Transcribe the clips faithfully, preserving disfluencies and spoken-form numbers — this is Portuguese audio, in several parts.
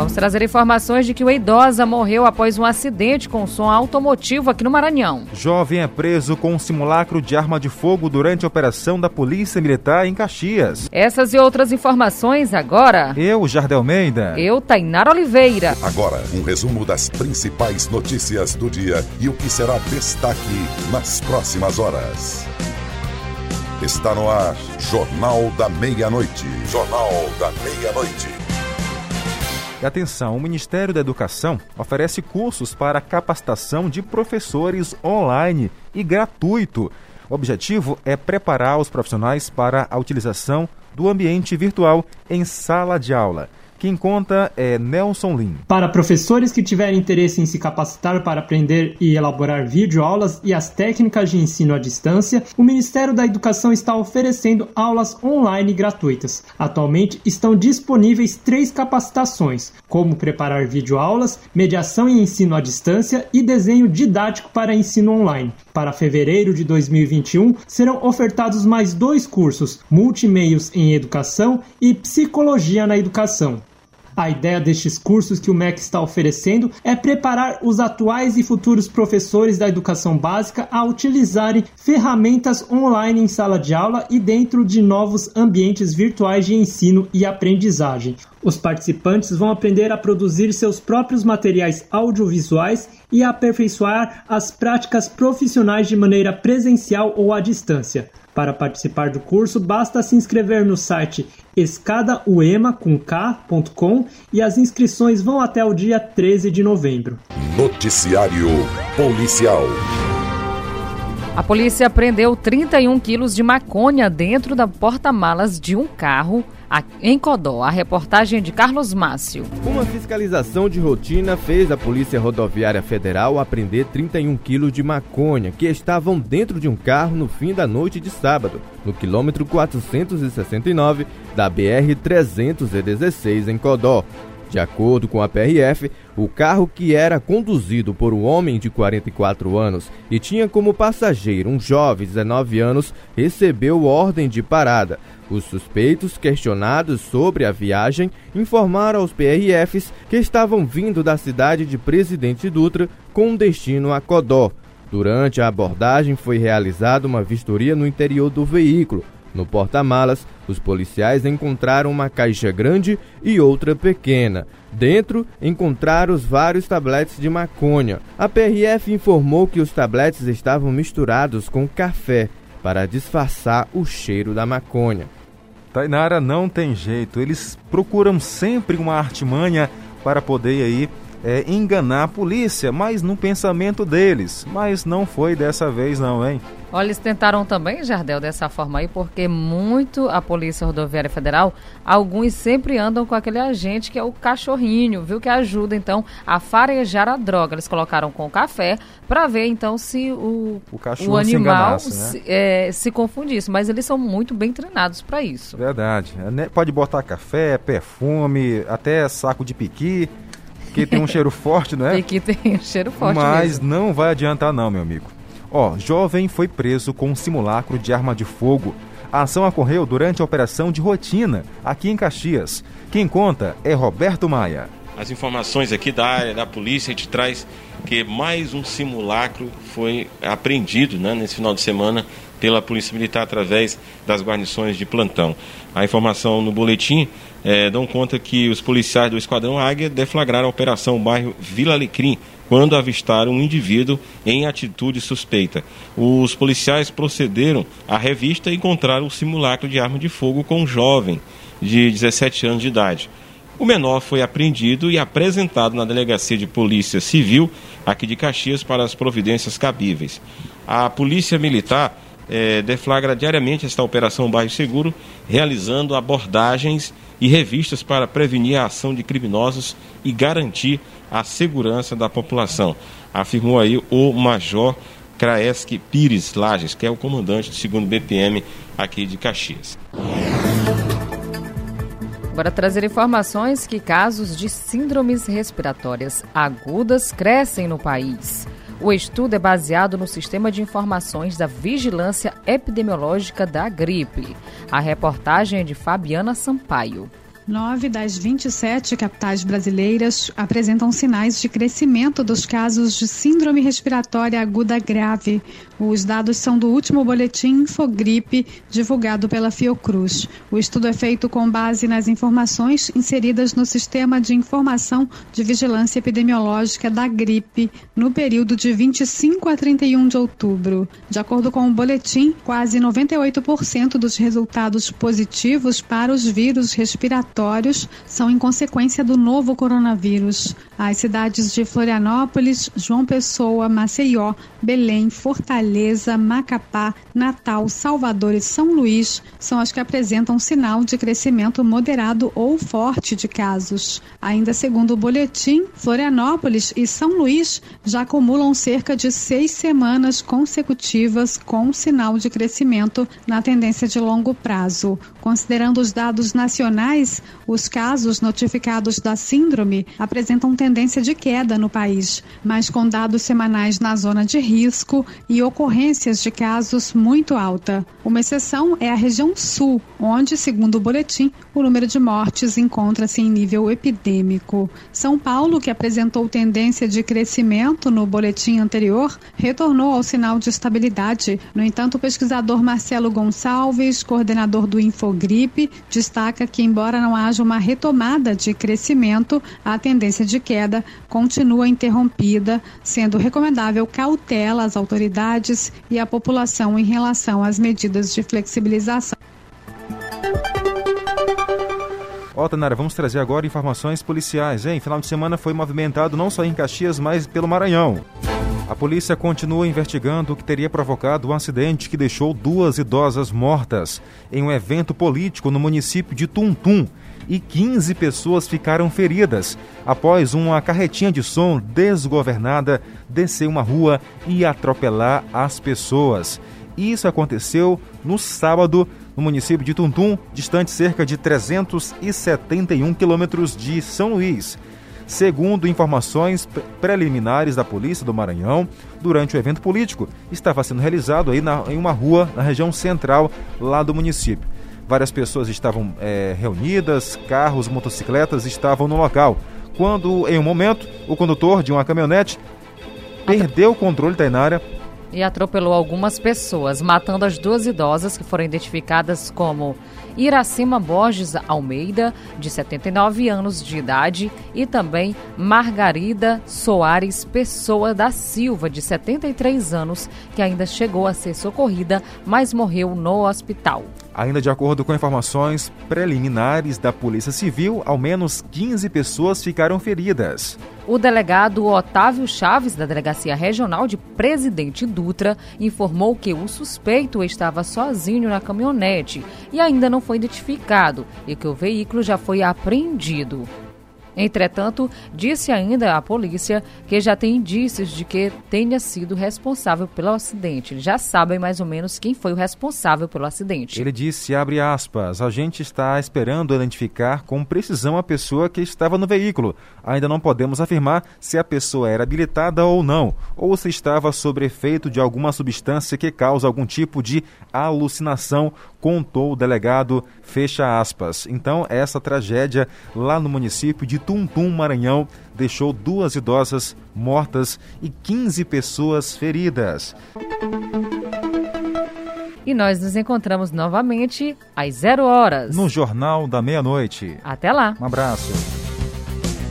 Vamos trazer informações de que uma idosa morreu após um acidente com som automotivo aqui no Maranhão. Jovem é preso com um simulacro de arma de fogo durante a operação da Polícia Militar em Caxias. Essas e outras informações agora. Eu, Jardel Almeida. Eu, Thaynara Oliveira. Agora, um resumo das principais notícias do dia e o que será destaque nas próximas horas. Está no ar, Jornal da Meia-Noite. Jornal da Meia-Noite. E atenção, o Ministério da Educação oferece cursos para capacitação de professores online e gratuito. O objetivo é preparar os profissionais para a utilização do ambiente virtual em sala de aula. Quem conta é Nelson Lin. Para professores que tiverem interesse em se capacitar para aprender e elaborar videoaulas e as técnicas de ensino à distância, o Ministério da Educação está oferecendo aulas online gratuitas. Atualmente estão disponíveis três capacitações, como preparar videoaulas, mediação e ensino à distância e desenho didático para ensino online. Para fevereiro de dois mil e vinte e um, serão ofertados mais dois cursos, Multimeios em Educação e Psicologia na Educação. A ideia destes cursos que o M E C está oferecendo é preparar os atuais e futuros professores da educação básica a utilizarem ferramentas online em sala de aula e dentro de novos ambientes virtuais de ensino e aprendizagem. Os participantes vão aprender a produzir seus próprios materiais audiovisuais e a aperfeiçoar as práticas profissionais de maneira presencial ou à distância. Para participar do curso, basta se inscrever no site escadauema ponto k ponto com e as inscrições vão até o dia treze de novembro. Noticiário Policial. A polícia prendeu trinta e um quilos de maconha dentro da porta-malas de um carro em Codó. A reportagem de Carlos Márcio. Uma fiscalização de rotina fez a Polícia Rodoviária Federal apreender trinta e um quilos de maconha que estavam dentro de um carro no fim da noite de sábado, no quilômetro quatrocentos e sessenta e nove da B R trezentos e dezesseis em Codó. De acordo com a P R F, o carro, que era conduzido por um homem de quarenta e quatro anos e tinha como passageiro um jovem de dezenove anos, recebeu ordem de parada. Os suspeitos, questionados sobre a viagem, informaram aos P R Fs que estavam vindo da cidade de Presidente Dutra com destino a Codó. Durante a abordagem, foi realizada uma vistoria no interior do veículo. No porta-malas, os policiais encontraram uma caixa grande e outra pequena. Dentro, encontraram os vários tabletes de maconha. A P R F informou que os tabletes estavam misturados com café para disfarçar o cheiro da maconha. Tainara, não tem jeito. Eles procuram sempre uma artimanha para poder aí, é, enganar a polícia, mas no pensamento deles. Mas não foi dessa vez não, hein? Olha, eles tentaram também, Jardel, dessa forma aí, porque muito a Polícia Rodoviária Federal, alguns sempre andam com aquele agente que é o cachorrinho, viu, que ajuda, então, a farejar a droga. Eles colocaram com café para ver, então, se o, o, o animal se, enganasse, né? se, é, se confundisse. Mas eles são muito bem treinados para isso. Verdade. Pode botar café, perfume, até saco de piqui. Que tem um cheiro forte, né? E que tem um cheiro forte Mas mesmo. Não vai adiantar não, meu amigo. Ó, jovem foi preso com um simulacro de arma de fogo. A ação ocorreu durante a operação de rotina aqui em Caxias. Quem conta é Roberto Maia. As informações aqui da área da polícia, a gente traz que mais um simulacro foi apreendido, né, nesse final de semana pela Polícia Militar através das guarnições de plantão. A informação no boletim é, dão conta que os policiais do Esquadrão Águia deflagraram a Operação Bairro Vila Alecrim quando avistaram um indivíduo em atitude suspeita. Os policiais procederam à revista e encontraram um simulacro de arma de fogo com um jovem de dezessete anos de idade. O menor foi apreendido e apresentado na Delegacia de Polícia Civil aqui de Caxias para as providências cabíveis. A Polícia Militar É, deflagra diariamente esta Operação Bairro Seguro, realizando abordagens e revistas para prevenir a ação de criminosos e garantir a segurança da população, afirmou aí o Major Kraeski Pires Lages, que é o comandante do segundo B P M aqui de Caxias. Para trazer informações que casos de síndromes respiratórias agudas crescem no país. O estudo é baseado no Sistema de Informações da Vigilância Epidemiológica da Gripe. A reportagem é de Fabiana Sampaio. Nove das vinte e sete capitais brasileiras apresentam sinais de crescimento dos casos de síndrome respiratória aguda grave. Os dados são do último boletim InfoGripe, divulgado pela Fiocruz. O estudo é feito com base nas informações inseridas no Sistema de Informação de Vigilância Epidemiológica da Gripe, no período de vinte e cinco a trinta e um de outubro. De acordo com o boletim, quase noventa e oito por cento dos resultados positivos para os vírus respiratórios são em consequência do novo coronavírus. As cidades de Florianópolis, João Pessoa, Maceió, Belém, Fortaleza, Macapá, Natal, Salvador e São Luís são as que apresentam sinal de crescimento moderado ou forte de casos. Ainda segundo o boletim, Florianópolis e São Luís já acumulam cerca de seis semanas consecutivas com sinal de crescimento na tendência de longo prazo. Considerando os dados nacionais, os casos notificados da síndrome apresentam tendência de queda no país, mas com dados semanais na zona de risco e ocorrências de casos muito alta. Uma exceção é a região sul, onde, segundo o boletim, o número de mortes encontra-se em nível epidêmico. São Paulo, que apresentou tendência de crescimento no boletim anterior, retornou ao sinal de estabilidade. No entanto, o pesquisador Marcelo Gonçalves, coordenador do InfoGripe, destaca que, embora não haja uma retomada de crescimento, a tendência de queda continua interrompida, sendo recomendável cautela às autoridades e à população em relação às medidas de flexibilização. Ó, Tainara, vamos trazer agora informações policiais, hein? Final de semana foi movimentado não só em Caxias, mas pelo Maranhão. A polícia continua investigando o que teria provocado um acidente que deixou duas idosas mortas em um evento político no município de Tuntum, e quinze pessoas ficaram feridas após uma carretinha de som desgovernada descer uma rua e atropelar as pessoas. Isso aconteceu no sábado no município de Tuntum, distante cerca de trezentos e setenta e um quilômetros de São Luís. Segundo informações preliminares da Polícia do Maranhão, durante o evento político, estava sendo realizado aí na, em uma rua na região central lá do município. Várias pessoas estavam é, reunidas, carros, motocicletas estavam no local. Quando, em um momento, o condutor de uma caminhonete perdeu o controle, Tainara, e atropelou algumas pessoas, matando as duas idosas que foram identificadas como Iracema Borges Almeida, de setenta e nove anos de idade, e também Margarida Soares Pessoa da Silva, de setenta e três anos, que ainda chegou a ser socorrida, mas morreu no hospital. Ainda de acordo com informações preliminares da Polícia Civil, ao menos quinze pessoas ficaram feridas. O delegado Otávio Chaves, da Delegacia Regional de Presidente Dutra, informou que o suspeito estava sozinho na caminhonete e ainda não foi identificado e que o veículo já foi apreendido. Entretanto, disse ainda à polícia que já tem indícios de que tenha sido responsável pelo acidente. Eles já sabem mais ou menos quem foi o responsável pelo acidente. Ele disse, abre aspas, a gente está esperando identificar com precisão a pessoa que estava no veículo. Ainda não podemos afirmar se a pessoa era habilitada ou não, ou se estava sob efeito de alguma substância que causa algum tipo de alucinação, contou o delegado, fecha aspas. Então, essa tragédia lá no município de Tuntum, Maranhão, deixou duas idosas mortas e quinze pessoas feridas. E nós nos encontramos novamente às zero horas. No Jornal da Meia-Noite. Até lá. Um abraço.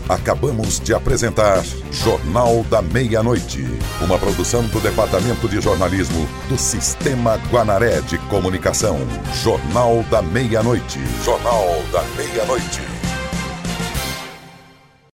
Acabamos de apresentar Jornal da Meia-Noite, uma produção do Departamento de Jornalismo do Sistema Guanaré de Comunicação. Jornal da Meia-Noite. Jornal da Meia-Noite.